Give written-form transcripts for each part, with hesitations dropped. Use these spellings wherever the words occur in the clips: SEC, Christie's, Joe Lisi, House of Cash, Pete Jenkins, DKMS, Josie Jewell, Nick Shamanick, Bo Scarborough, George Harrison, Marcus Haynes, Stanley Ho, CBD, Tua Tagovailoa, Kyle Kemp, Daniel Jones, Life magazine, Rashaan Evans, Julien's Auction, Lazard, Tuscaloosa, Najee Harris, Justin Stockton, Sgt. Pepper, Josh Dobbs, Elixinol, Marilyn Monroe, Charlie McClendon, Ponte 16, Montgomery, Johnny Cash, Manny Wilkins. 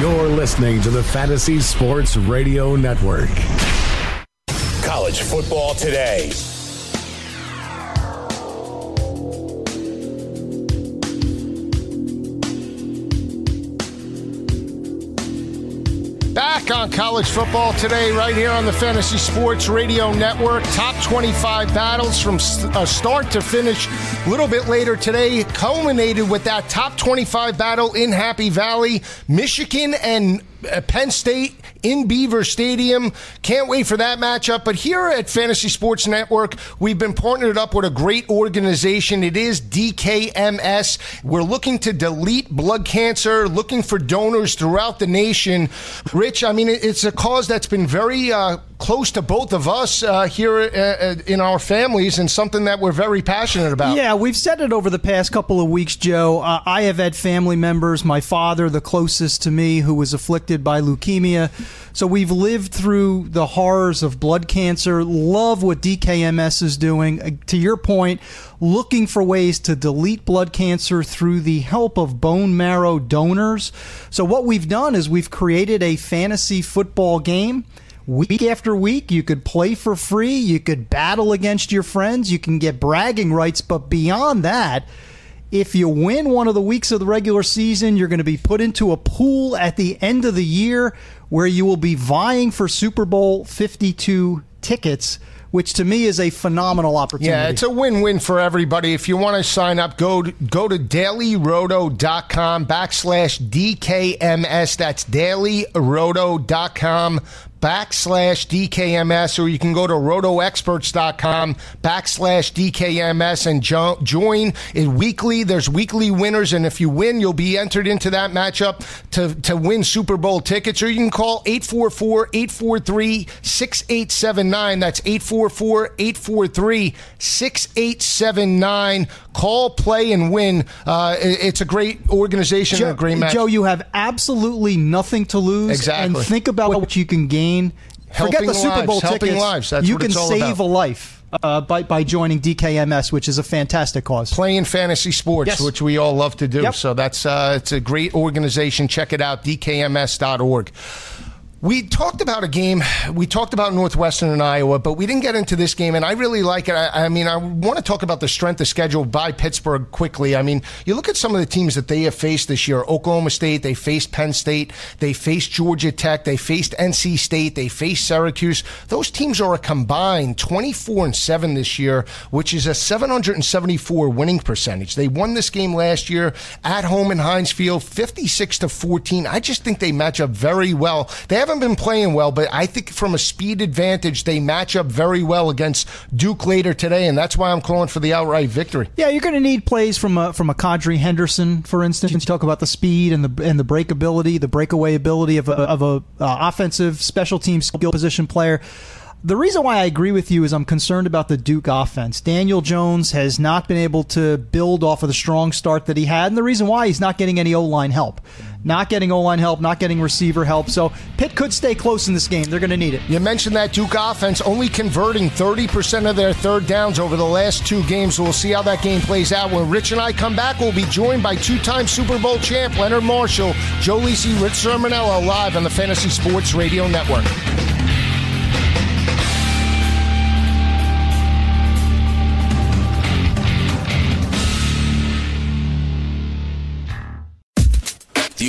You're listening to the Fantasy Sports Radio Network. College football today. Back on College Football Today, right here on the Fantasy Sports Radio Network. Top 25 battles from start to finish. A little bit later today, culminated with that top 25 battle in Happy Valley, Michigan and Penn State in Beaver Stadium. Can't wait for that matchup. But here at Fantasy Sports Network, we've been partnered up with a great organization. It is DKMS. We're looking to delete blood cancer, looking for donors throughout the nation. Rich, I mean, it's a cause that's been very close to both of us here in our families, and something that we're very passionate about. Yeah, we've said it over the past couple of weeks, Joe. I have had family members, my father, the closest to me, who was afflicted by leukemia. So we've lived through the horrors of blood cancer. Love what DKMS is doing. To your point, looking for ways to delete blood cancer through the help of bone marrow donors. So what we've done is we've created a fantasy football game. Week after week, you could play for free. You could battle against your friends. You can get bragging rights. But beyond that, if you win one of the weeks of the regular season, you're going to be put into a pool at the end of the year where you will be vying for Super Bowl 52 tickets, which to me is a phenomenal opportunity. Yeah, it's a win-win for everybody. If you want to sign up, go to dailyroto.com/DKMS. That's dailyroto.com/DKMS, or you can go to rotoexperts.com /DKMS and join it weekly. There's weekly winners, and if you win, you'll be entered into that matchup to win Super Bowl tickets. Or you can call 844-843-6879. That's 844-843-6879. Call, play, and win. It's a great organization, Joe, and a great match. Joe, you have absolutely nothing to lose. Exactly. And think about what you can gain. Forget the Super Bowl tickets. You can save a life by joining DKMS, which is a fantastic cause. Playing fantasy sports, which we all love to do. Yep. So that's it's a great organization. Check it out, dkms.org. We talked about a game. We talked about Northwestern and Iowa, but we didn't get into this game, and I really like it. I mean, I want to talk about the strength of schedule by Pittsburgh quickly. I mean, you look at some of the teams that they have faced this year. Oklahoma State, they faced Penn State, they faced Georgia Tech, they faced NC State, they faced Syracuse. Those teams are a combined 24-7 this year, which is a .774 winning percentage. They won this game last year at home in Heinz Field, 56-14. I just think they match up very well. They haven't been playing well, but I think from a speed advantage, they match up very well against Duke later today, and that's why I'm calling for the outright victory. Yeah, you're going to need plays from a Kadri Henderson, for instance. You talk about the speed and the breakability, the breakaway ability of a offensive special team skill position player. The reason why I agree with you is I'm concerned about the Duke offense. Daniel Jones has not been able to build off of the strong start that he had, and the reason why he's not getting any O-line help. Not getting O-line help, not getting receiver help. So Pitt could stay close in this game. They're going to need it. You mentioned that Duke offense only converting 30% of their third downs over the last two games. We'll see how that game plays out. When Rich and I come back, we'll be joined by two-time Super Bowl champ Leonard Marshall, Joe Lisi, Rich Sermonello, live on the Fantasy Sports Radio Network. The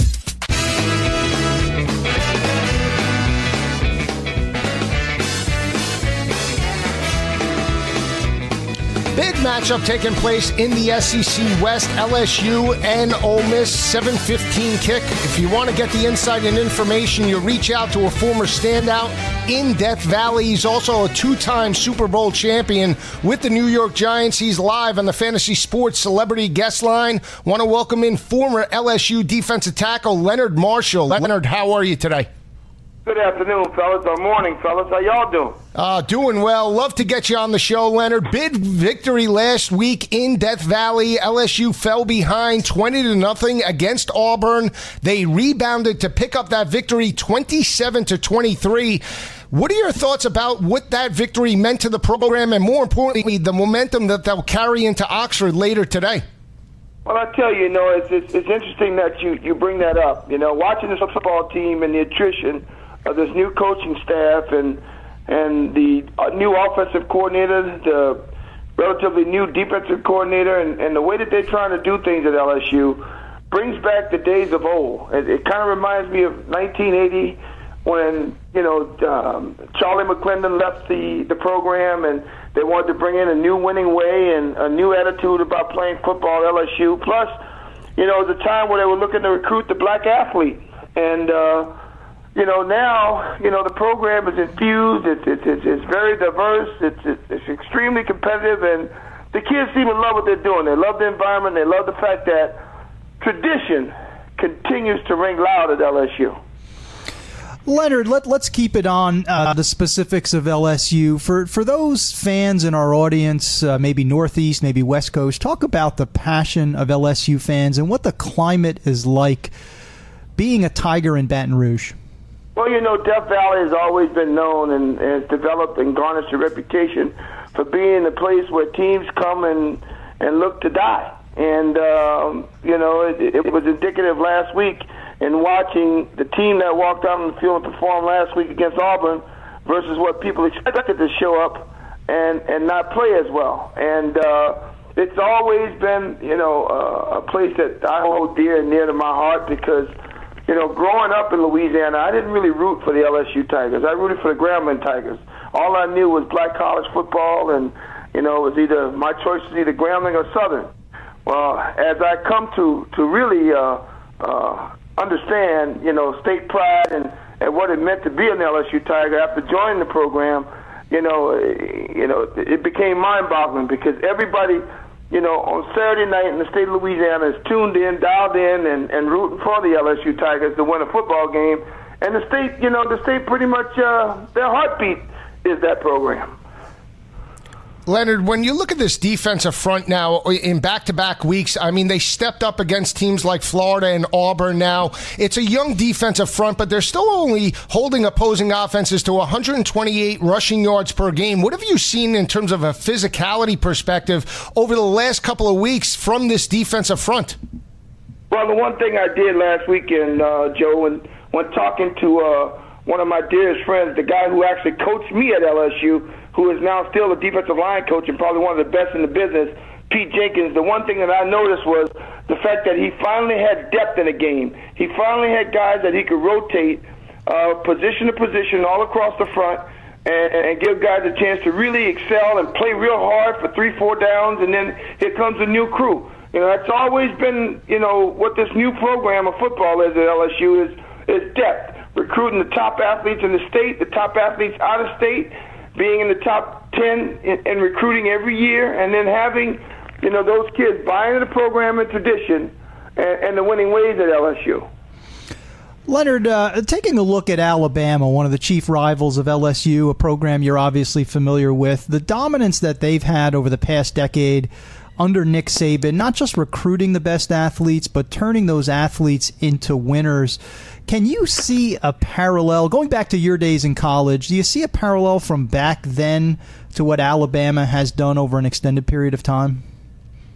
Big matchup taking place in the SEC West, LSU and Ole Miss, 7:15 kick. If you want to get the insight and information, you reach out to a former standout in Death Valley. He's also a two-time Super Bowl champion with the New York Giants. He's live on the Fantasy Sports Celebrity Guest Line. Want to welcome in former LSU defensive tackle Leonard Marshall. Leonard, how are you today? Good afternoon, fellas, or morning, fellas. How y'all doing? Doing well. Love to get you on the show, Leonard. Big victory last week in Death Valley. LSU fell behind 20-0 against Auburn. They rebounded to pick up that victory 27-23. What are your thoughts about what that victory meant to the program and, more importantly, the momentum that they'll carry into Oxford later today? Well, I tell you, it's interesting that you bring that up. Watching this football team and the attrition of this new coaching staff and the new offensive coordinator, the relatively new defensive coordinator, and the way that they're trying to do things at LSU brings back the days of old. It kind of reminds me of 1980 when, Charlie McClendon left the program and they wanted to bring in a new winning way and a new attitude about playing football at LSU. Plus, it was a time where they were looking to recruit the black athlete. And, now, the program is infused. It's very diverse. It's extremely competitive. And the kids seem to love what they're doing. They love the environment. They love the fact that tradition continues to ring loud at LSU. Leonard, let's keep it on the specifics of LSU. For those fans in our audience, maybe Northeast, maybe West Coast, talk about the passion of LSU fans and what the climate is like being a Tiger in Baton Rouge. Well, Death Valley has always been known and has developed and garnished a reputation for being the place where teams come and look to die. And, it was indicative last week in watching the team that walked out on the field and performed last week against Auburn versus what people expected to show up and not play as well. And it's always been, a place that I hold dear and near to my heart because, growing up in Louisiana, I didn't really root for the LSU Tigers. I rooted for the Grambling Tigers. All I knew was black college football, and, it was either my choice was either Grambling or Southern. Well, as I come to really understand, state pride and what it meant to be an LSU Tiger after joining the program, it became mind-boggling because everybody, on Saturday night in the state of Louisiana is tuned in, dialed in, and rooting for the LSU Tigers to win a football game. And the state, pretty much their heartbeat is that program. Leonard, when you look at this defensive front now in back-to-back weeks, I mean, they stepped up against teams like Florida and Auburn now. It's a young defensive front, but they're still only holding opposing offenses to 128 rushing yards per game. What have you seen in terms of a physicality perspective over the last couple of weeks from this defensive front? Well, the one thing I did last weekend, Joe, when talking to one of my dearest friends, the guy who actually coached me at LSU, who is now still a defensive line coach and probably one of the best in the business, Pete Jenkins, the one thing that I noticed was the fact that he finally had depth in the game. He finally had guys that he could rotate position to position all across the front and give guys a chance to really excel and play real hard for 3-4 downs, and then here comes a new crew. That's always been, what this new program of football is at LSU is depth, recruiting the top athletes in the state, the top athletes out of state, being in the top 10 and recruiting every year, and then having, those kids buy into the program and tradition and the winning ways at LSU. Leonard, taking a look at Alabama, one of the chief rivals of LSU, a program you're obviously familiar with, the dominance that they've had over the past decade under Nick Saban, not just recruiting the best athletes, but turning those athletes into winners. Can you see a parallel, going back to your days in college, do you see a parallel from back then to what Alabama has done over an extended period of time?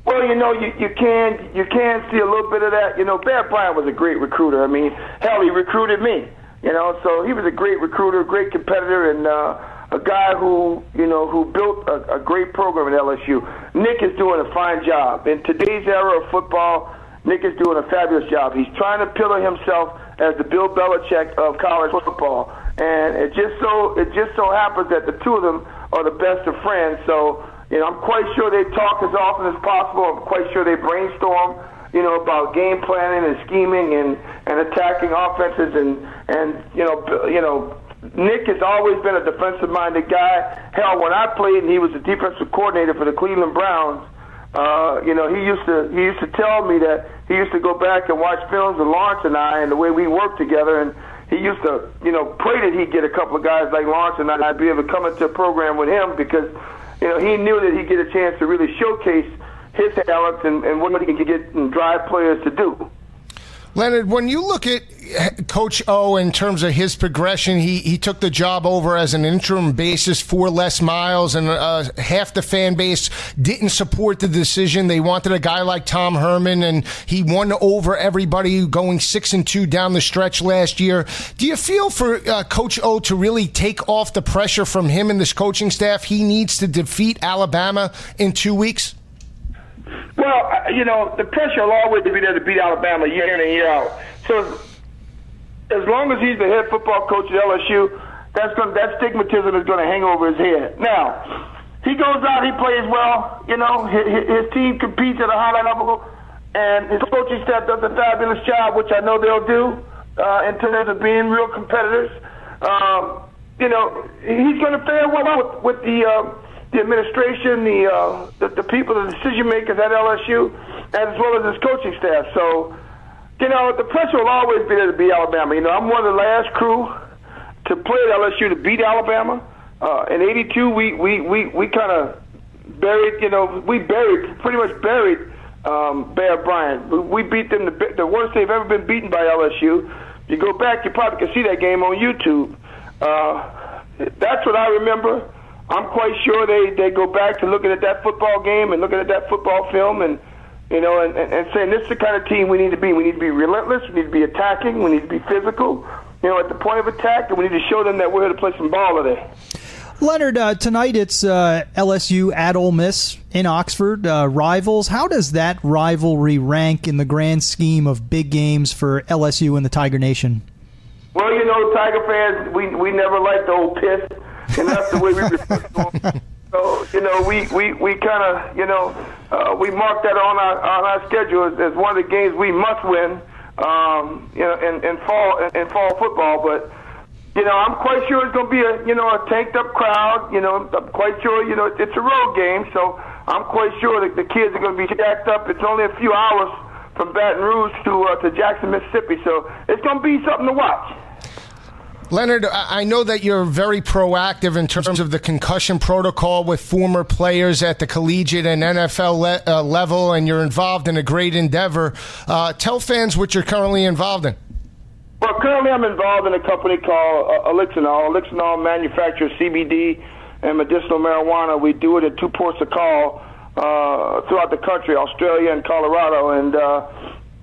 Well, you can see a little bit of that. Bear Bryant was a great recruiter. I mean, hell, he recruited me. So he was a great recruiter, great competitor, and a guy who built a great program at LSU. Nick is doing a fine job. In today's era of football, Nick is doing a fabulous job. He's trying to pillar himself as the Bill Belichick of college football, and it just so happens that the two of them are the best of friends. So You know, I'm quite sure they talk as often as possible. I'm quite sure they brainstorm, you know, about game planning and scheming and attacking offenses and you know. Nick has always been a defensive-minded guy. Hell, when I played and he was the defensive coordinator for the Cleveland Browns, he used to tell me that he used to go back and watch films with Lawrence and I and the way we worked together, and he used to, you know, pray that he'd get a couple of guys like Lawrence and I'd be able to come into a program with him because, you know, he knew that he'd get a chance to really showcase his talents and what he could get and drive players to do. Leonard, when you look at Coach O in terms of his progression, he took the job over as an interim basis for Les Miles, and half the fan base didn't support the decision. They wanted a guy like Tom Herman, and he won over everybody going 6-2 down the stretch last year. Do you feel for Coach O to really take off the pressure from him and this coaching staff, he needs to defeat Alabama in 2 weeks? Well, you know, the pressure will always be there to beat Alabama year in and year out. So as long as he's the head football coach at LSU, that stigmatism is going to hang over his head. Now, he goes out, he plays well, you know, his team competes at a high level, and his coaching staff does a fabulous job, which I know they'll do in terms of being real competitors. You know, he's going to fare well with the administration, the people, the decision makers at LSU, as well as his coaching staff. So, you know, the pressure will always be there to beat Alabama. You know, I'm one of the last crew to play at LSU to beat Alabama. In '82, we kind of buried, you know, pretty much buried Bear Bryant. We beat them the worst they've ever been beaten by LSU. You go back, you probably can see that game on YouTube. That's what I remember. I'm quite sure they go back to looking at that football game and looking at that football film and, you know, and saying this is the kind of team we need to be. We need to be relentless. We need to be attacking. We need to be physical, you know, at the point of attack, and we need to show them that we're here to play some ball today. Leonard, tonight it's LSU at Ole Miss in Oxford, rivals. How does that rivalry rank in the grand scheme of big games for LSU and the Tiger Nation? Well, you know, Tiger fans, we never liked the old piss. And that's the way we refer to them. So, you know, we kind of, you know, we marked that on our schedule as one of the games we must win, you know, in fall football. But, you know, I'm quite sure it's going to be a tanked up crowd. You know, I'm quite sure, you know, it's a road game, so I'm quite sure that the kids are going to be jacked up. It's only a few hours from Baton Rouge to Jackson, Mississippi, so it's going to be something to watch. Leonard, I know that you're very proactive in terms of the concussion protocol with former players at the collegiate and NFL level, and you're involved in a great endeavor. Tell fans what you're currently involved in. Well, currently I'm involved in a company called Elixinol. Elixinol manufactures CBD and medicinal marijuana. We do it at 2 ports a call throughout the country, Australia and Colorado. And,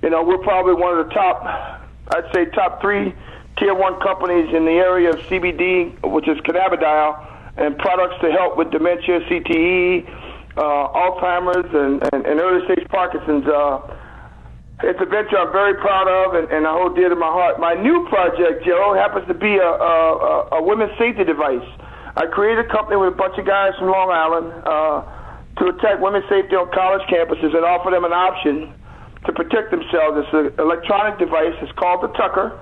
you know, we're probably one of the top 3 Tier 1 companies in the area of CBD, which is cannabidiol, and products to help with dementia, CTE, Alzheimer's, and early-stage Parkinson's. It's a venture I'm very proud of, and I hold dear to my heart. My new project, Joe, happens to be a women's safety device. I created a company with a bunch of guys from Long Island to attack women's safety on college campuses and offer them an option to protect themselves. It's an electronic device. It's called the Tucker.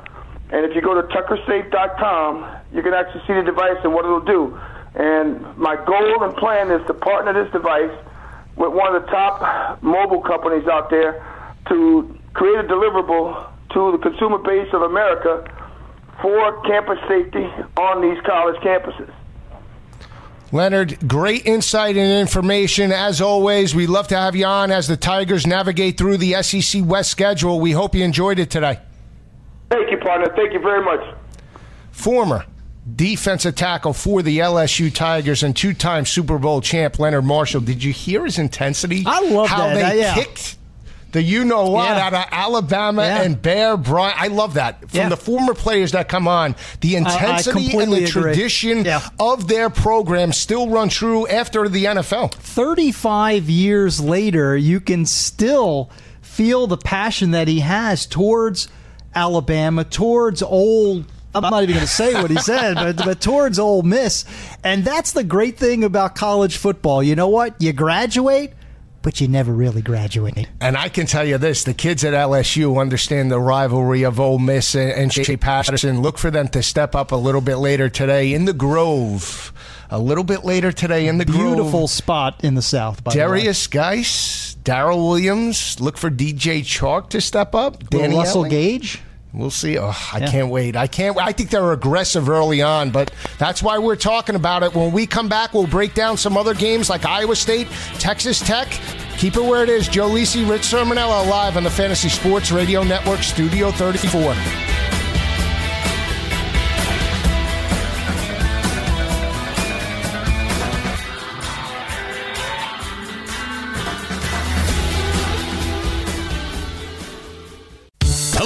And if you go to Tuckersafe.com, you can actually see the device and what it'll do. And my goal and plan is to partner this device with one of the top mobile companies out there to create a deliverable to the consumer base of America for campus safety on these college campuses. Leonard, great insight and information. As always, we love to have you on as the Tigers navigate through the SEC West schedule. We hope you enjoyed it today. Thank you, partner. Thank you very much. Former defensive tackle for the LSU Tigers and 2-time Super Bowl champ Leonard Marshall. Did you hear his intensity? I love how that. They kicked the you-know-what out of Alabama and Bear Bryant. I love that. From the former players that come on, the intensity and the tradition of their program still run true after the NFL. 35 years later, you can still feel the passion that he has towards Alabama, towards old I'm not even going to say what he said, but towards Ole Miss. And that's the great thing about college football. You know what? You graduate, but you never really graduate. And I can tell you this, the kids at LSU understand the rivalry of Ole Miss and J.J. Patterson. Look for them to step up a little bit later today in the Grove. Beautiful spot in the South, by the way. Derrius Guice, Daryl Williams. Look for DJ Chark to step up. Danny Russell Gage. We'll see. Can't wait. I think they're aggressive early on, but that's why we're talking about it. When we come back, we'll break down some other games like Iowa State, Texas Tech. Keep it where it is. Joe Lisi, Rich Sermonella, live on the Fantasy Sports Radio Network, Studio 34.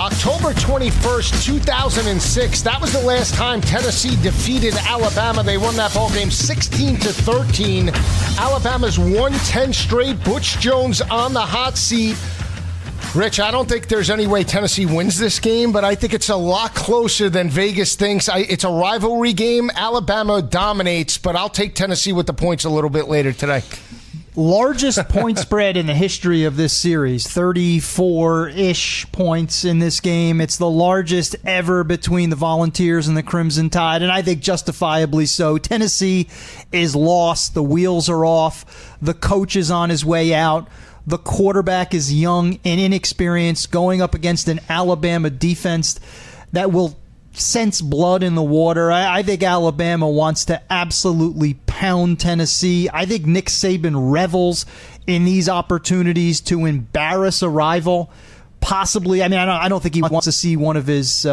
October 21st, 2006, that was the last time Tennessee defeated Alabama. They won that ballgame 16-13. Alabama's 110 straight. Butch Jones on the hot seat. Rich, I don't think there's any way Tennessee wins this game, but I think it's a lot closer than Vegas thinks. It's a rivalry game. Alabama dominates, but I'll take Tennessee with the points a little bit later today. Largest point spread in the history of this series, 34-ish points in this game. It's the largest ever between the Volunteers and the Crimson Tide, and I think justifiably so. Tennessee is lost. The wheels are off. The coach is on his way out. The quarterback is young and inexperienced, going up against an Alabama defense that will sense blood in the water. I think Alabama wants to absolutely pound Tennessee. I think Nick Saban revels in these opportunities to embarrass a rival. Possibly, I mean, I don't think he wants to see one of his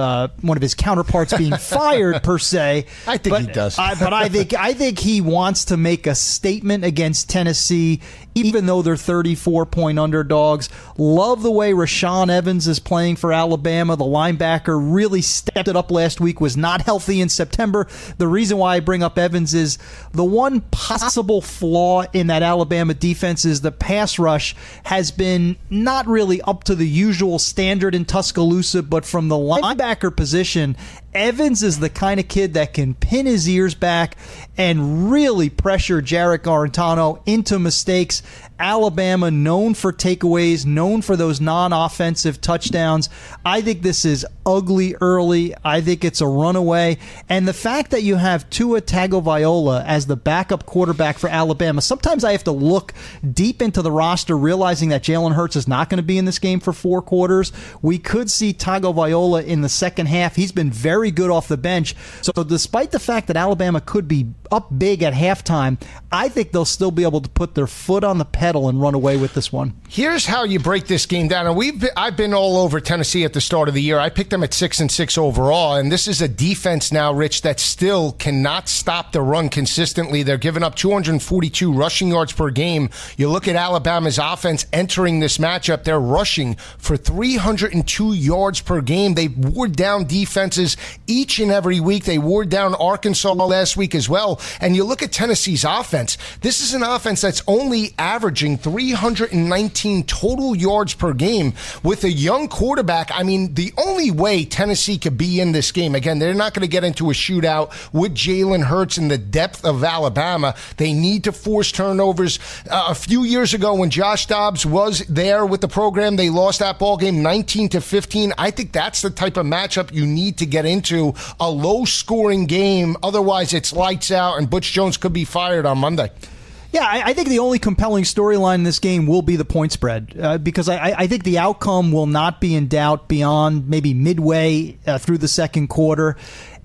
counterparts being fired per se. I think he does, but I think he wants to make a statement against Tennessee, even though they're 34-point underdogs. Love the way Rashaan Evans is playing for Alabama. The linebacker really stepped it up last week. Was not healthy in September. The reason why I bring up Evans is the one possible flaw in that Alabama defense is the pass rush has been not really up to the usual standard in Tuscaloosa, but from the linebacker position, Evans is the kind of kid that can pin his ears back and really pressure Jarrett Guarantano into mistakes. Alabama, known for takeaways, known for those non-offensive touchdowns. I think this is ugly early. I think it's a runaway. And the fact that you have Tua Tagovailoa as the backup quarterback for Alabama, sometimes I have to look deep into the roster, realizing that Jalen Hurts is not going to be in this game for four quarters. We could see Tagovailoa in the second half. He's been very good off the bench. So despite the fact that Alabama could be up big at halftime, I think they'll still be able to put their foot on the pedal and run away with this one. Here's how you break this game down. And I've been all over Tennessee at the start of the year. I picked them at 6-6 overall, and this is a defense now, Rich, that still cannot stop the run consistently. They're giving up 242 rushing yards per game. You look at Alabama's offense entering this matchup, they're rushing for 302 yards per game. They wore down defenses each and every week. They wore down Arkansas last week as well. And you look at Tennessee's offense. This is an offense that's only averaging 319 total yards per game with a young quarterback. I mean, the only way Tennessee could be in this game, again, they're not going to get into a shootout with Jalen Hurts and the depth of Alabama. They need to force turnovers. A few years ago when Josh Dobbs was there with the program, they lost that ball game 19-15. I think that's the type of matchup you need to get into, a low scoring game. Otherwise it's lights out and Butch Jones could be fired on Monday. Yeah, I think the only compelling storyline in this game will be the point spread, because I think the outcome will not be in doubt beyond maybe midway through the second quarter.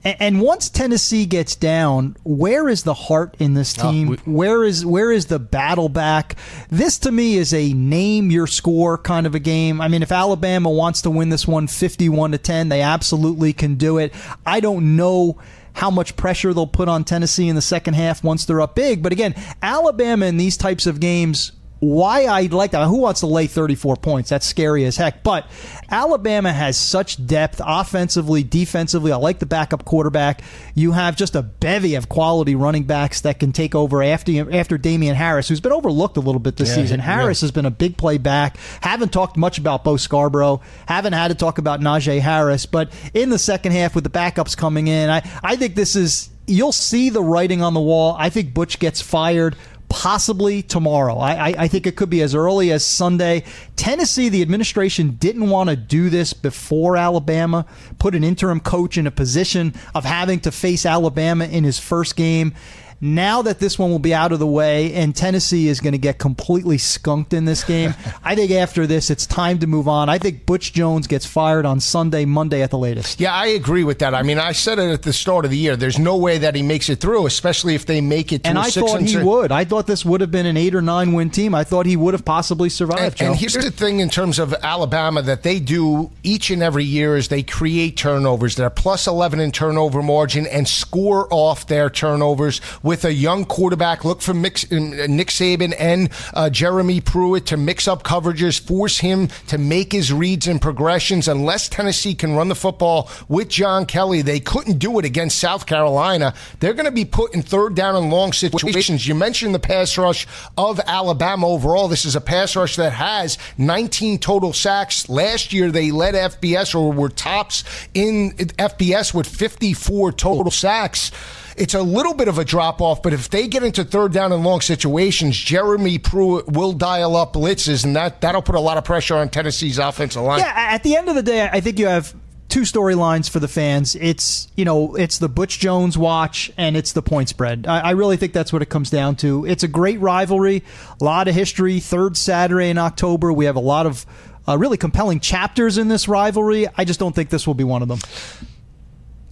And once Tennessee gets down, where is the heart in this team? Where is the battle back? This, to me, is a name your score kind of a game. I mean, if Alabama wants to win this one 51-10, they absolutely can do it. I don't know how much pressure they'll put on Tennessee in the second half once they're up big. But again, Alabama in these types of games, why I like that. Who wants to lay 34 points? That's scary as heck. But Alabama has such depth offensively, defensively. I like the backup quarterback. You have just a bevy of quality running backs that can take over after Damian Harris, who's been overlooked a little bit this season. Harris has been a big play back. Haven't talked much about Bo Scarborough. Haven't had to talk about Najee Harris. But in the second half with the backups coming in, I think this is, you'll see the writing on the wall. I think Butch gets fired. Possibly tomorrow. I think it could be as early as Sunday. Tennessee, the administration didn't want to do this before Alabama, put an interim coach in a position of having to face Alabama in his first game. Now that this one will be out of the way and Tennessee is going to get completely skunked in this game, I think after this it's time to move on. I think Butch Jones gets fired on Monday at the latest. Yeah, I agree with that. I mean, I said it at the start of the year. There's no way that he makes it through, especially if they make it to a 6-6. And I thought he would. I thought this would have been an 8 or 9 win team. I thought he would have possibly survived. And here's the thing in terms of Alabama that they do each and every year is they create turnovers. They're plus 11 in turnover margin and score off their turnovers. With a young quarterback, look for Nick Saban and Jeremy Pruitt to mix up coverages, force him to make his reads and progressions. Unless Tennessee can run the football with John Kelly, they couldn't do it against South Carolina. They're going to be put in third down and long situations. You mentioned the pass rush of Alabama overall. This is a pass rush that has 19 total sacks. Last year, they led FBS or were tops in FBS with 54 total sacks. It's a little bit of a drop-off, but if they get into third down and long situations, Jeremy Pruitt will dial up blitzes, and that'll put a lot of pressure on Tennessee's offensive line. Yeah, at the end of the day, I think you have two storylines for the fans. It's the Butch Jones watch, and it's the point spread. I really think that's what it comes down to. It's a great rivalry, a lot of history. Third Saturday in October, we have a lot of really compelling chapters in this rivalry. I just don't think this will be one of them.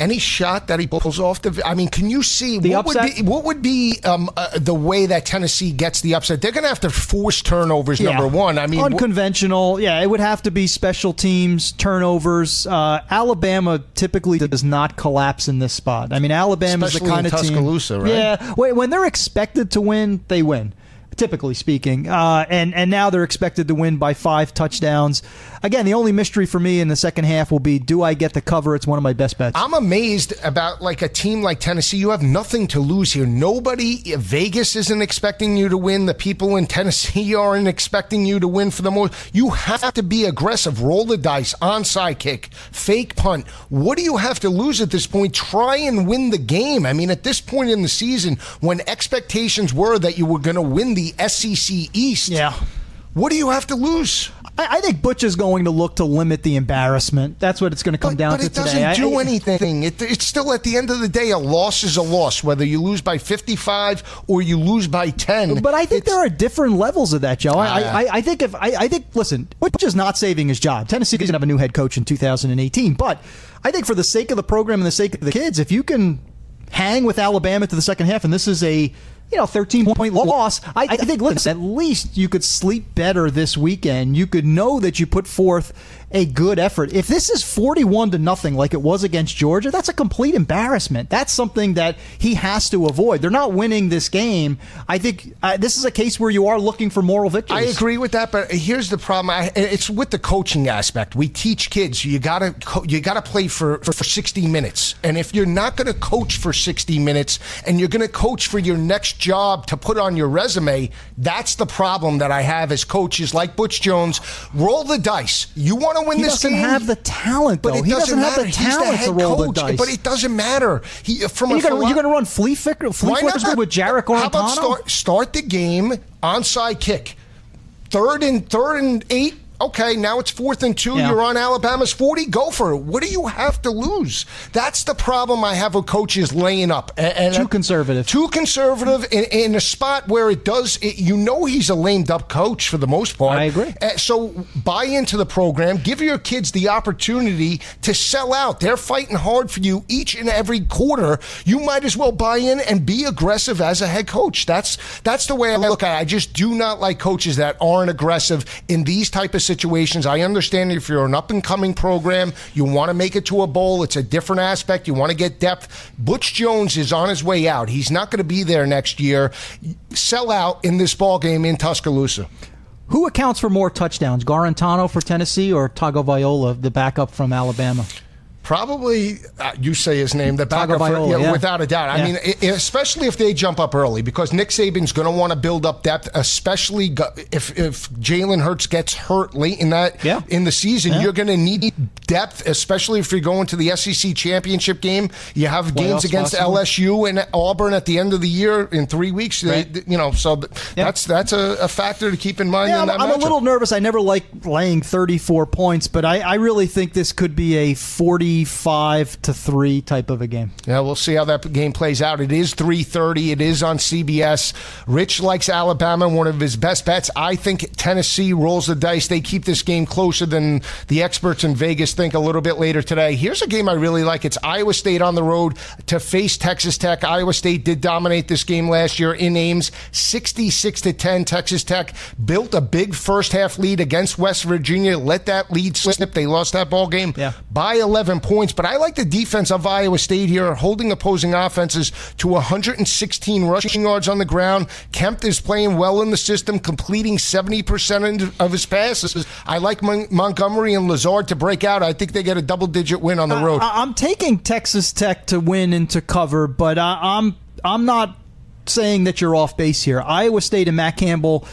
Any shot that he pulls off can you see what would be the way that Tennessee gets the upset? They're going to have to force turnovers, number one. Unconventional. It would have to be special teams, turnovers. Alabama typically does not collapse in this spot. I mean, Alabama's the kind of team. Especially in Tuscaloosa, right? Yeah. When they're expected to win, they win. Typically speaking, and now they're expected to win by 5 touchdowns. Again, the only mystery for me in the second half will be, do I get the cover? It's one of my best bets. I'm amazed about a team like Tennessee. You have nothing to lose here. Vegas isn't expecting you to win. The people in Tennessee aren't expecting you to win for the most. You have to be aggressive. Roll the dice, onside kick, fake punt. What do you have to lose at this point? Try and win the game. I mean, at this point in the season, when expectations were that you were going to win the SEC East. Yeah. What do you have to lose? I think Butch is going to look to limit the embarrassment. That's what it's going to come down to today. But it doesn't do anything. It's still, at the end of the day, a loss is a loss, whether you lose by 55 or you lose by 10. But I think there are different levels of that, Joe. I think, Butch is not saving his job. Tennessee doesn't have a new head coach in 2018. But I think for the sake of the program and the sake of the kids, if you can hang with Alabama to the second half, and this is a 13-point loss. I think, listen, at least you could sleep better this weekend. You could know that you put forth a good effort. If this is 41-0 like it was against Georgia, that's a complete embarrassment. That's something that he has to avoid. They're not winning this game. I think this is a case where you are looking for moral victories. I agree with that, but here's the problem. It's with the coaching aspect. We teach kids you gotta play for 60 minutes, and if you're not going to coach for 60 minutes and you're going to coach for your next job to put on your resume, that's the problem that I have as coaches like Butch Jones. Roll the dice. You want to win this game. He doesn't have the talent, though. He doesn't have the talent to roll the dice. But it doesn't matter. You're going to run flea flickers with Jarrett Guarantano? How about start the game, onside kick, third and 8, Okay, now it's 4th and 2. Yeah. You're on Alabama's 40. Go for it. What do you have to lose? That's the problem I have with coaches laying up. And too conservative. Too conservative in a spot where it does, you know he's a lamed up coach for the most part. I agree. So buy into the program. Give your kids the opportunity to sell out. They're fighting hard for you each and every quarter. You might as well buy in and be aggressive as a head coach. That's the way I look at it. I just do not like coaches that aren't aggressive in these type of situations. I understand if you're an up-and-coming program, you want to make it to a bowl. It's a different aspect. You want to get depth. Butch Jones is on his way out. He's not going to be there next year. Sell out in this ballgame in Tuscaloosa. Who accounts for more touchdowns, Guarantano for Tennessee or Tagovailoa, the backup from Alabama? Probably, you say his name, the backup, without a doubt. Yeah. I mean, especially if they jump up early, because Nick Saban's going to want to build up depth, especially if Jalen Hurts gets hurt late in the season. Yeah. You're going to need depth, especially if you're going to the SEC championship game. You have games against LSU and Auburn at the end of the year in 3 weeks. Right. That's a factor to keep in mind. I'm a little nervous. I never like laying 34 points, but I really think this could be a 45-3 type of a game. Yeah, we'll see how that game plays out. It is 3:30. It is on CBS. Rich likes Alabama, one of his best bets. I think Tennessee rolls the dice. They keep this game closer than the experts in Vegas think a little bit later today. Here's a game I really like. It's Iowa State on the road to face Texas Tech. Iowa State did dominate this game last year in Ames, 66-10. Texas Tech built a big first half lead against West Virginia. Let that lead slip. They lost that ball game by 11 points, but I like the defense of Iowa State here, holding opposing offenses to 116 rushing yards on the ground. Kemp is playing well in the system, completing 70% of his passes. I like Montgomery and Lazard to break out. I think they get a double-digit win on the road. I'm taking Texas Tech to win and to cover, but I'm not saying that you're off base here. Iowa State and Matt Campbell,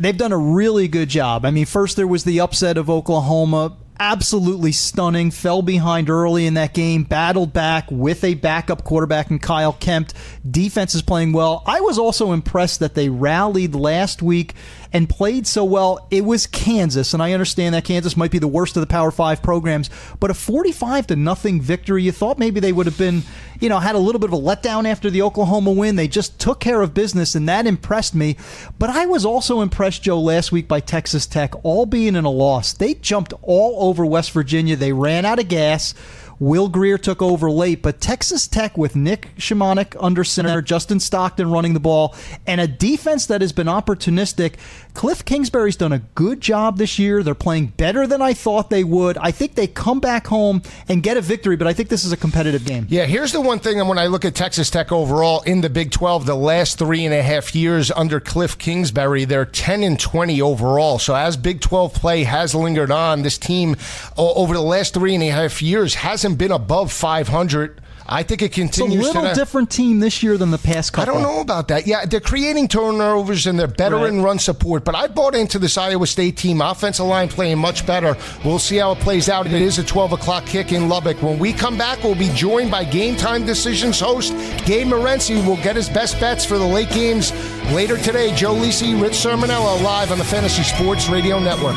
they've done a really good job. I mean, first there was the upset of Oklahoma. Absolutely stunning. Fell behind early in that game. Battled back with a backup quarterback in Kyle Kemp. Defense is playing well. I was also impressed that they rallied last week and played so well. It was Kansas, and I understand that Kansas might be the worst of the Power 5 programs, but a 45-0 victory. You thought maybe they would have been, had a little bit of a letdown after the Oklahoma win. They just took care of business, and that impressed me. But I was also impressed, Joe, last week by Texas Tech, all being in a loss. They jumped all over West Virginia. They ran out of gas. Will Grier took over late, but Texas Tech with Nick Shamanick under center, Justin Stockton running the ball, and a defense that has been opportunistic. Cliff Kingsbury's done a good job this year. They're playing better than I thought they would. I think they come back home and get a victory, but I think this is a competitive game. Yeah, here's the one thing, and when I look at Texas Tech overall in the Big 12, the last 3.5 years under Cliff Kingsbury, they're 10-20 overall. So as Big 12 play has lingered on, this team over the last 3.5 years hasn't been above 500. I think it continues. It's a little different team this year than the past couple. I don't know about that. Yeah, they're creating turnovers and they're better in run support, but I bought into this Iowa State team. Offensive line playing much better. We'll see how it plays out. It is a 12 o'clock kick in Lubbock. When we come back, we'll be joined by Game Time Decisions host Gabe Marenzi. We'll get his best bets for the late games later today. Joe Lisi, Rich Sermonella, live on the Fantasy Sports Radio Network.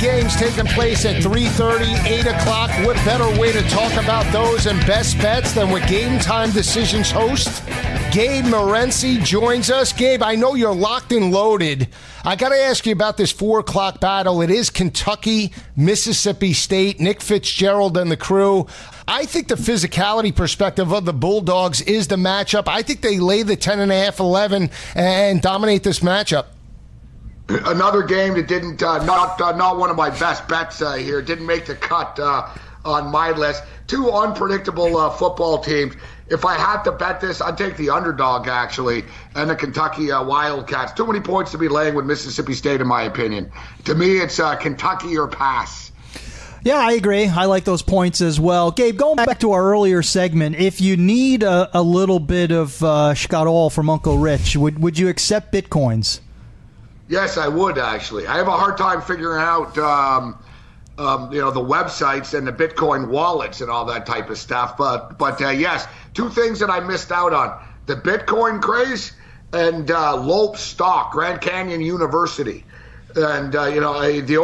Games taking place at 3:30, 8 o'clock. What better way to talk about those and best bets than with Game Time Decisions host Gabe Marenzi joins us. Gabe, I know you're locked and loaded. I got to ask you about this 4 o'clock battle. It is Kentucky, Mississippi State, Nick Fitzgerald and the crew. I think the physicality perspective of the Bulldogs is the matchup. I think they lay the 10.5, 11 and dominate this matchup. Another game that didn't not one of my best bets here. Didn't make the cut on my list. Two unpredictable football teams. If I had to bet this, I'd take the underdog, actually, and the Kentucky Wildcats. Too many points to be laying with Mississippi State, in my opinion. To me, it's Kentucky or pass. Yeah, I agree. I like those points as well. Gabe, going back to our earlier segment, if you need a little bit of schkadol from Uncle Rich, would you accept bitcoins? Yes, I would, actually. I have a hard time figuring out the websites and the Bitcoin wallets and all that type of stuff. But yes, two things that I missed out on: the Bitcoin craze and Lope stock, Grand Canyon University, and the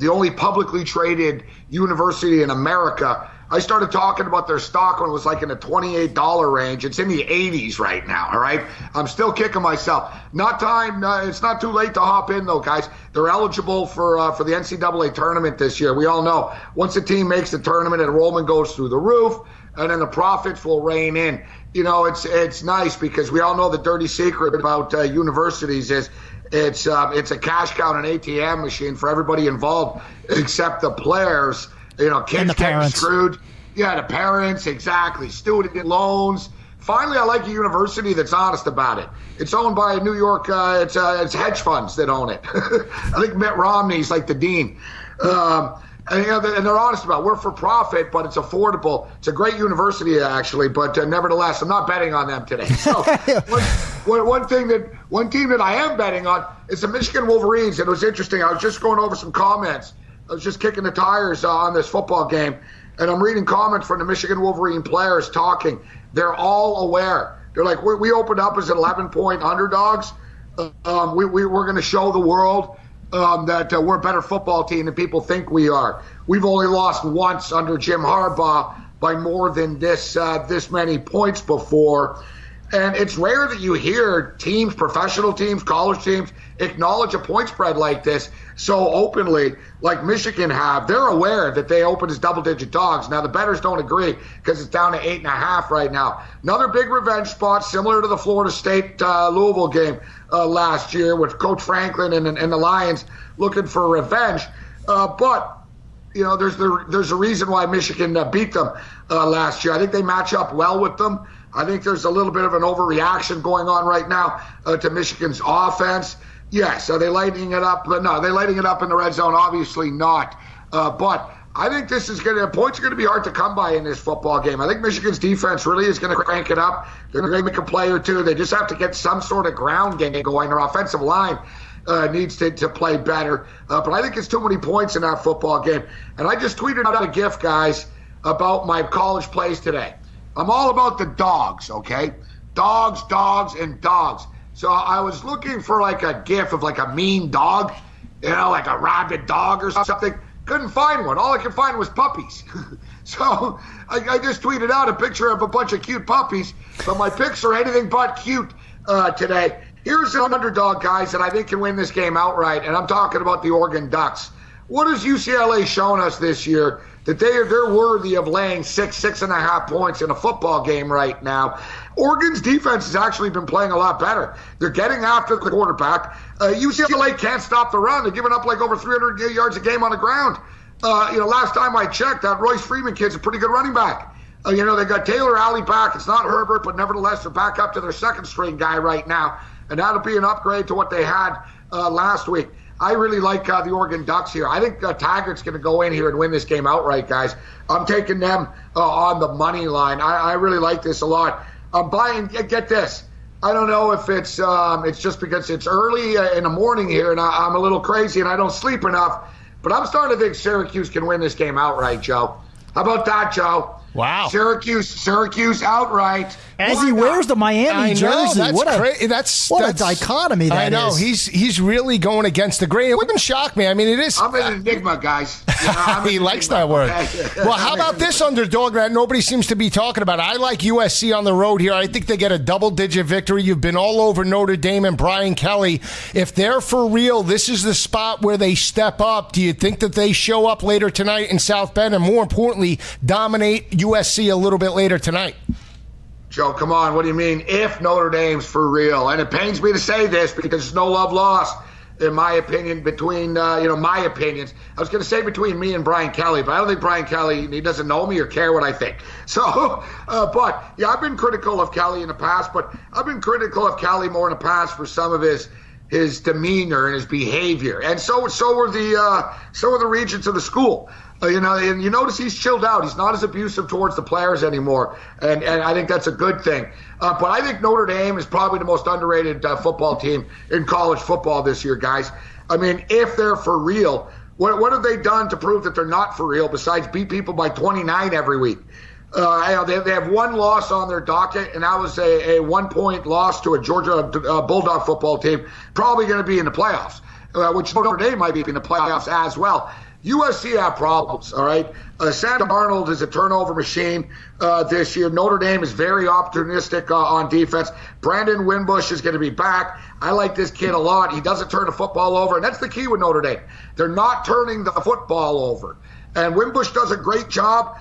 only publicly traded university in America. I started talking about their stock when it was like in the $28 range. It's in the 80s right now, all right? I'm still kicking myself. It's not too late to hop in, though, guys. They're eligible for the NCAA tournament this year. We all know once a team makes the tournament, enrollment goes through the roof, and then the profits will rein in. You know, it's nice because we all know the dirty secret about universities is it's a cash cow and an ATM machine for everybody involved except the players. You know, kids getting screwed. Yeah, the parents, exactly. Student loans. Finally, I like a university that's honest about it. It's owned by New York. It's hedge funds that own it. I think Mitt Romney's like the dean. And they're honest about it. We're for profit, but it's affordable. It's a great university, actually. But nevertheless, I'm not betting on them today. So one team that I am betting on is the Michigan Wolverines. And it was interesting. I was just going over some comments. I was just kicking the tires on this football game, and I'm reading comments from the Michigan Wolverine players talking. They're all aware. They're like, we opened up as 11-point underdogs. We're going to show the world that we're a better football team than people think we are. We've only lost once under Jim Harbaugh by more than this many points before. And it's rare that you hear teams, professional teams, college teams, acknowledge a point spread like this so openly, like Michigan have. They're aware that they opened as double-digit dogs. Now, the bettors don't agree because it's down to 8.5 right now. Another big revenge spot, similar to the Florida State-Louisville game last year with Coach Franklin and the Lions looking for revenge. But you know, there's a reason why Michigan beat them last year. I think they match up well with them. I think there's a little bit of an overreaction going on right now to Michigan's offense. Yes, are they lighting it up? No, are they lighting it up in the red zone? Obviously not. But I think points are going to be hard to come by in this football game. I think Michigan's defense really is going to crank it up. They're going to make a play or two. They just have to get some sort of ground game going. Their offensive line needs to play better. But I think it's too many points in that football game. And I just tweeted out a GIF, guys, about my college plays today. I'm all about the dogs, okay? Dogs, dogs, and dogs. So I was looking for like a GIF of like a mean dog, you know, like a rabid dog or something. Couldn't find one. All I could find was puppies. So I just tweeted out a picture of a bunch of cute puppies, but my picks are anything but cute today. Here's an underdog, guys, that I think can win this game outright, and I'm talking about the Oregon Ducks. What has UCLA shown us this year? That they're worthy of laying 6.5 points in a football game right now. Oregon's defense has actually been playing a lot better. They're getting after the quarterback. UCLA can't stop the run. They're giving up like over 300 yards a game on the ground. Last time I checked, that Royce Freeman kid's a pretty good running back. They got Taylor Alley back. It's not Herbert, but nevertheless, they're back up to their second string guy right now. And that'll be an upgrade to what they had last week. I really like the Oregon Ducks here. I think Taggart's going to go in here and win this game outright, guys. I'm taking them on the money line. I really like this a lot. I'm buying. Get this. I don't know if it's just because it's early in the morning here and I'm a little crazy and I don't sleep enough. But I'm starting to think Syracuse can win this game outright, Joe. How about that, Joe? Wow. Syracuse outright. As he wears the Miami jersey. What a dichotomy that is. I know. He's really going against the grain. It wouldn't shock me. I mean, it is. I'm an enigma, guys. He likes that word. Well, how about this underdog that nobody seems to be talking about? I like USC on the road here. I think they get a double-digit victory. You've been all over Notre Dame and Brian Kelly. If they're for real, this is the spot where they step up. Do you think that they show up later tonight in South Bend and, more importantly, dominate USC a little bit later tonight? Joe, come on. What do you mean if Notre Dame's for real? And it pains me to say this because there's no love lost. in my opinion, between, my opinions. I was going to say between me and Brian Kelly, but I don't think Brian Kelly, he doesn't know me or care what I think. So, I've been critical of Kelly in the past, but I've been critical of Kelly more in the past for some of his demeanor and his behavior. And so were the regents of the school. And you notice he's chilled out. He's not as abusive towards the players anymore, and I think that's a good thing. But I think Notre Dame is probably the most underrated football team in college football this year, guys. I mean, if they're for real, what have they done to prove that they're not for real besides beat people by 29 every week? They have one loss on their docket, and that was a one-point loss to a Georgia Bulldog football team, probably going to be in the playoffs, which Notre Dame might be in the playoffs as well. USC have problems, all right? Sam Darnold is a turnover machine this year. Notre Dame is very opportunistic on defense. Brandon Wimbush is going to be back. I like this kid a lot. He doesn't turn the football over, and that's the key with Notre Dame. They're not turning the football over. And Wimbush does a great job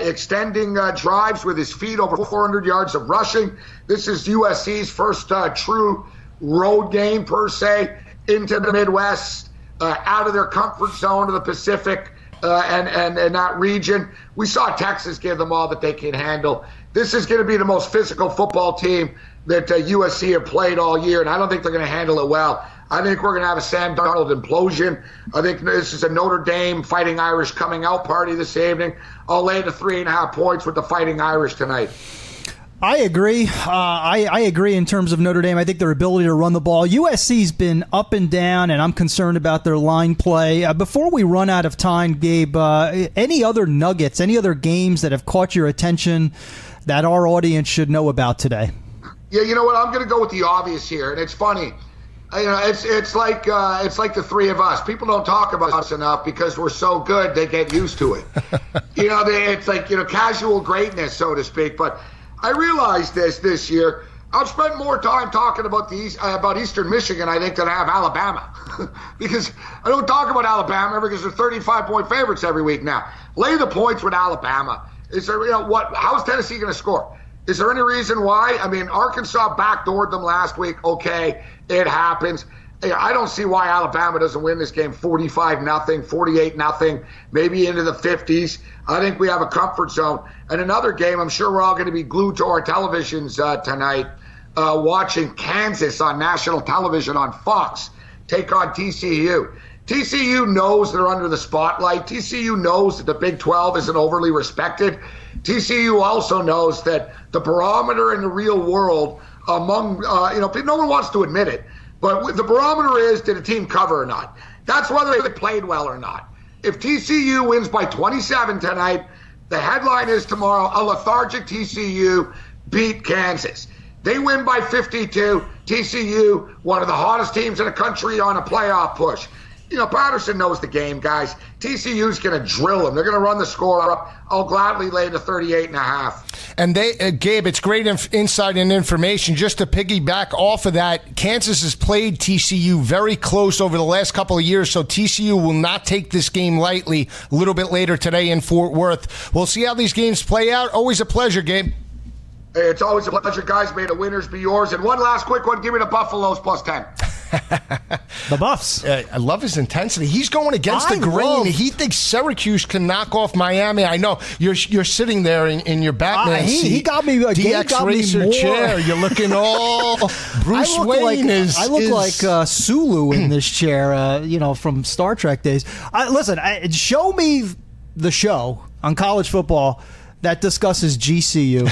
extending drives with his feet, over 400 yards of rushing. This is USC's first true road game, per se, into the Midwest. Out of their comfort zone to the Pacific and that region. We saw Texas give them all that they can handle. This is going to be the most physical football team that USC have played all year, and I don't think they're going to handle it well. I think we're going to have a Sam Darnold implosion. I think this is a Notre Dame Fighting Irish coming out party this evening. I'll lay the 3.5 points with the Fighting Irish tonight. I agree. I agree in terms of Notre Dame. I think their ability to run the ball. USC's been up and down, and I'm concerned about their line play. Before we run out of time, Gabe, any other nuggets, any other games that have caught your attention that our audience should know about today? Yeah, you know what? I'm going to go with the obvious here, and it's funny. It's like the three of us. People don't talk about us enough because we're so good they get used to it. It's like casual greatness, so to speak, but. I realized this year. I've spent more time talking about about Eastern Michigan, I think, than I have Alabama. Because I don't talk about Alabama ever because they're 35-point favorites every week now. Lay the points with Alabama. Is there, how is Tennessee going to score? Is there any reason why? I mean, Arkansas backdoored them last week. Okay, it happens. I don't see why Alabama doesn't win this game 45-0, 48-0, maybe into the 50s. I think we have a comfort zone. And another game, I'm sure we're all going to be glued to our televisions tonight, watching Kansas on national television on Fox take on TCU. TCU knows they're under the spotlight. TCU knows that the Big 12 isn't overly respected. TCU also knows that the barometer in the real world among, no one wants to admit it, but the barometer is, did a team cover or not? That's whether they played well or not. If TCU wins by 27 tonight, the headline is tomorrow, a lethargic TCU beat Kansas. They win by 52. TCU, one of the hottest teams in the country on a playoff push. Patterson knows the game, guys. TCU's going to drill them. They're going to run the score up. I'll gladly lay the 38.5. And they, Gabe, it's great insight and information. Just to piggyback off of that, Kansas has played TCU very close over the last couple of years, so TCU will not take this game lightly. A little bit later today in Fort Worth. We'll see how these games play out. Always a pleasure, Gabe. Hey, it's always a pleasure, guys. May the winners be yours. And one last quick one. Give me the Buffaloes plus 10. The Buffs. I love his intensity. He's going against the grain. He thinks Syracuse can knock off Miami. I know you're sitting there in your Batman seat. He got me a DX racer chair. You're looking all Bruce Wayne. I look like Sulu in this chair. From Star Trek days. Show me the show on college football that discusses GCU,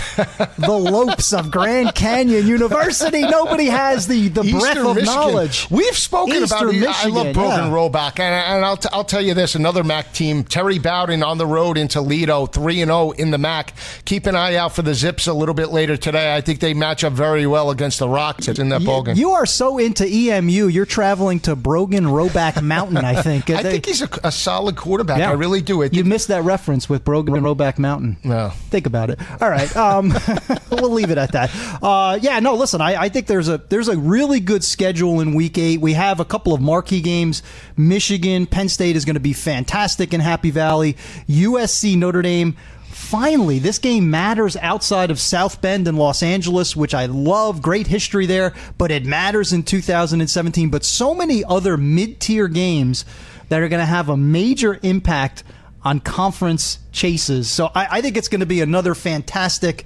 the Lopes of Grand Canyon University. Nobody has the breadth of knowledge. We've spoken about it. I love Brogan Roback, and I'll tell you this: another MAC team, Terry Bowden on the road in Toledo, 3-0 in the MAC. Keep an eye out for the Zips a little bit later today. I think they match up very well against the Rocks in that ball game. You are so into EMU, you're traveling to Brogan Roback Mountain. I think. I think he's a solid quarterback. Yeah. I really do. You missed that reference with Brogan Roback Mountain. No. Think about it. All right. We'll leave it at that. I think there's a really good schedule in Week 8. We have a couple of marquee games. Michigan, Penn State is going to be fantastic in Happy Valley. USC, Notre Dame. Finally, this game matters outside of South Bend and Los Angeles, which I love. Great history there, but it matters in 2017. But so many other mid-tier games that are going to have a major impact on conference chases. So I think it's going to be another fantastic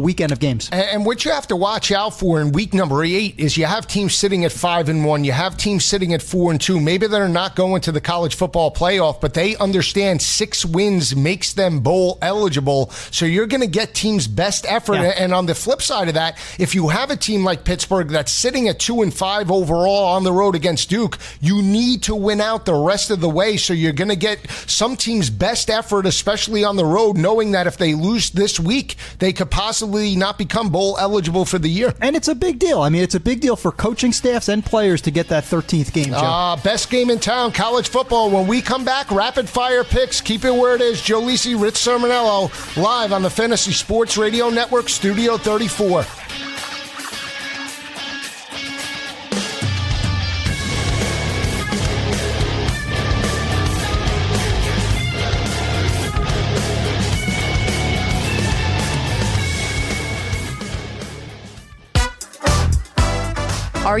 weekend of games. And what you have to watch out for in week number 8 is you have teams sitting at 5-1. You have teams sitting at 4-2. Maybe they're not going to the college football playoff, but they understand 6 wins makes them bowl eligible. So you're going to get teams' best effort. Yeah. And on the flip side of that, if you have a team like Pittsburgh that's sitting at 2-5 overall on the road against Duke, you need to win out the rest of the way. So you're going to get some teams' best effort, especially on the road, knowing that if they lose this week, they could possibly not become bowl eligible for the year. And it's a big deal. I mean, it's a big deal for coaching staffs and players to get that 13th game, Joe. Best game in town, college football. When we come back, rapid fire picks. Keep it where it is. Joe Lisi, Rich Sermonello, live on the Fantasy Sports Radio Network, Studio 34. Are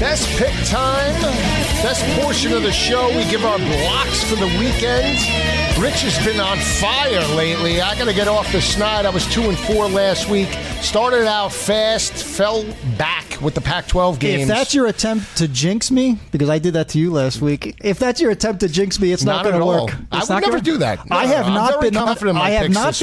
Best pick time, best portion of the show. We give our blocks for the weekend. Rich has been on fire lately. I got to get off the snide. I was 2-4 last week. Started out fast, fell back with the Pac-12 games. If that's your attempt to jinx me, because I did that to you last week. If that's your attempt to jinx me, it's not going to work. It's I would never do that. No, I have not been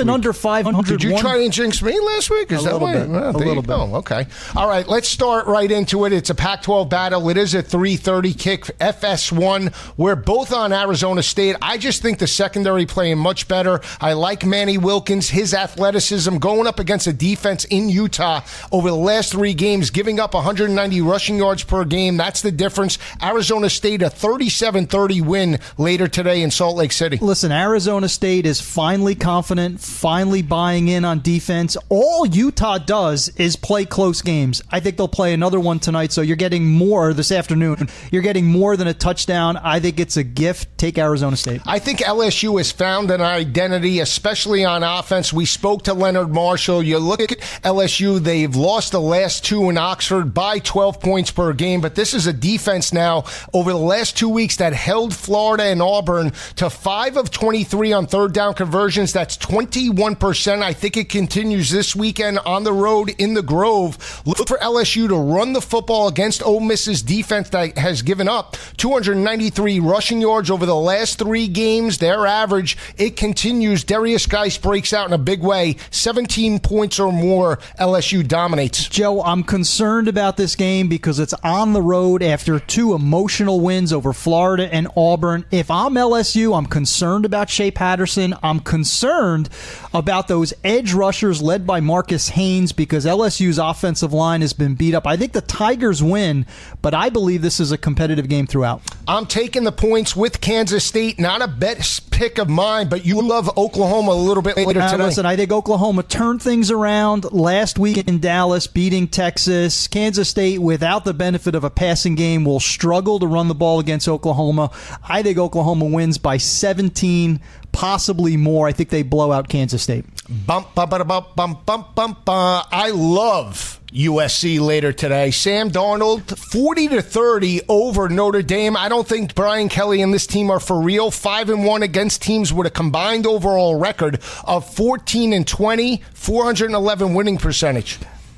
under 500. Did you try and jinx me last week? Is that a little bit? Well, a little bit. Oh, okay. All right. Let's start right into it. It's a Pac-12 battle. It is a 3:30 kick. FS1. We're both on Arizona State. I just think the secondary playing much better. I like Manny Wilkins, his athleticism going up against a defense in Utah over the last 3 games, giving up 190 rushing yards per game. That's the difference. Arizona State, a 37-30 win later today in Salt Lake City. Listen, Arizona State is finally confident, finally buying in on defense. All Utah does is play close games. I think they'll play another one tonight, so you're getting more this afternoon. You're getting more than a touchdown. I think it's a gift. Take Arizona State. I think LSU has found an identity, especially on offense. We spoke to Leonard Marshall. You look at LSU, they've lost the last 2 in Oxford by 12 points per game, but this is a defense now over the last 2 weeks that held Florida and Auburn to 5 of 23 on third down conversions. That's 21%. I think it continues this weekend on the road in the Grove. Look for LSU to run the football against Ole Miss's defense that has given up 293 rushing yards over the last 3 games. Their average, it continues. Derrius Guice breaks out in a big way. 17 points or more. LSU dominates. Joe, I'm concerned about this game because it's on the road after 2 emotional wins over Florida and Auburn. If I'm LSU, I'm concerned about Shea Patterson. I'm concerned about those edge rushers led by Marcus Haynes because LSU's offensive line has been beat up. I think the Tigers win, but I believe this is a competitive game throughout. I'm taking the points with Kansas State. Not a bet pick of mine, but you love Oklahoma a little bit later today. Listen, I think Oklahoma turned things around last week in Dallas, beating Texas. Kansas State, without the benefit of a passing game, will struggle to run the ball against Oklahoma. I think Oklahoma wins by 17, possibly more. I think they blow out Kansas State. Bump, bump, bump, bump, bump, bump. I love USC later today. Sam Darnold, 40-30 over Notre Dame. I don't think Brian Kelly and this team are for real. 5-1 against teams with a combined overall record of 14-20, 411 winning percentage.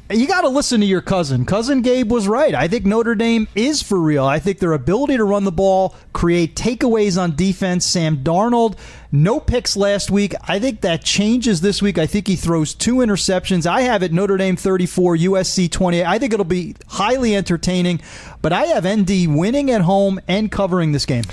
You got to listen to your cousin. Cousin Gabe was right. I think Notre Dame is for real. I think their ability to run the ball, create takeaways on defense. Sam Darnold, no picks last week. I think that changes this week. I think he throws 2 interceptions. I have it Notre Dame 34, USC 28. I think it'll be highly entertaining, but I have ND winning at home and covering this game.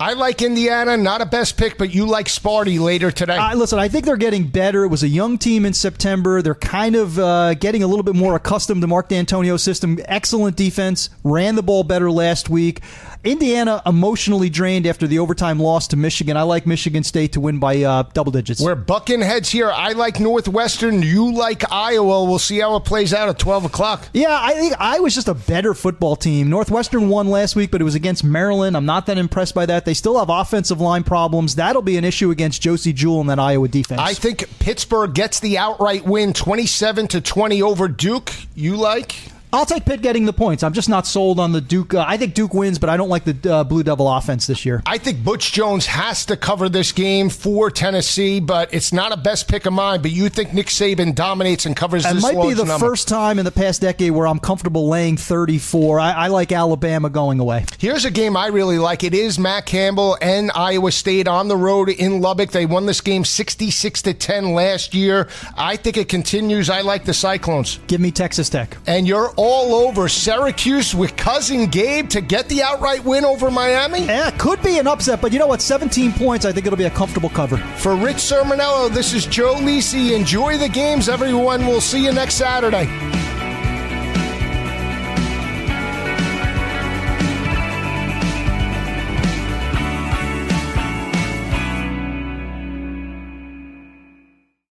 I like Indiana, not a best pick, but you like Sparty later today. Listen, I think they're getting better. It was a young team in September. They're kind of getting a little bit more accustomed to Mark D'Antonio's system. Excellent defense, ran the ball better last week. Indiana emotionally drained after the overtime loss to Michigan. I like Michigan State to win by double digits. We're bucking heads here. I like Northwestern. You like Iowa. We'll see how it plays out at 12 o'clock. Yeah, I think Iowa's just a better football team. Northwestern won last week, but it was against Maryland. I'm not that impressed by that. They still have offensive line problems. That'll be an issue against Josie Jewell and that Iowa defense. I think Pittsburgh gets the outright win 27-20 over Duke. You like? I'll take Pitt getting the points. I'm just not sold on the Duke. I think Duke wins, but I don't like the Blue Devil offense this year. I think Butch Jones has to cover this game for Tennessee, but it's not a best pick of mine. But you think Nick Saban dominates and covers this large number. It might be the first time in the past decade where I'm comfortable laying 34. I like Alabama going away. Here's a game I really like. It is Matt Campbell and Iowa State on the road in Lubbock. They won this game 66-10 last year. I think it continues. I like the Cyclones. Give me Texas Tech. And you're all over Syracuse with Cousin Gabe to get the outright win over Miami? Yeah, could be an upset, but you know what? 17 points, I think it'll be a comfortable cover. For Rich Sermonello, this is Joe Lisi. Enjoy the games, everyone. We'll see you next Saturday.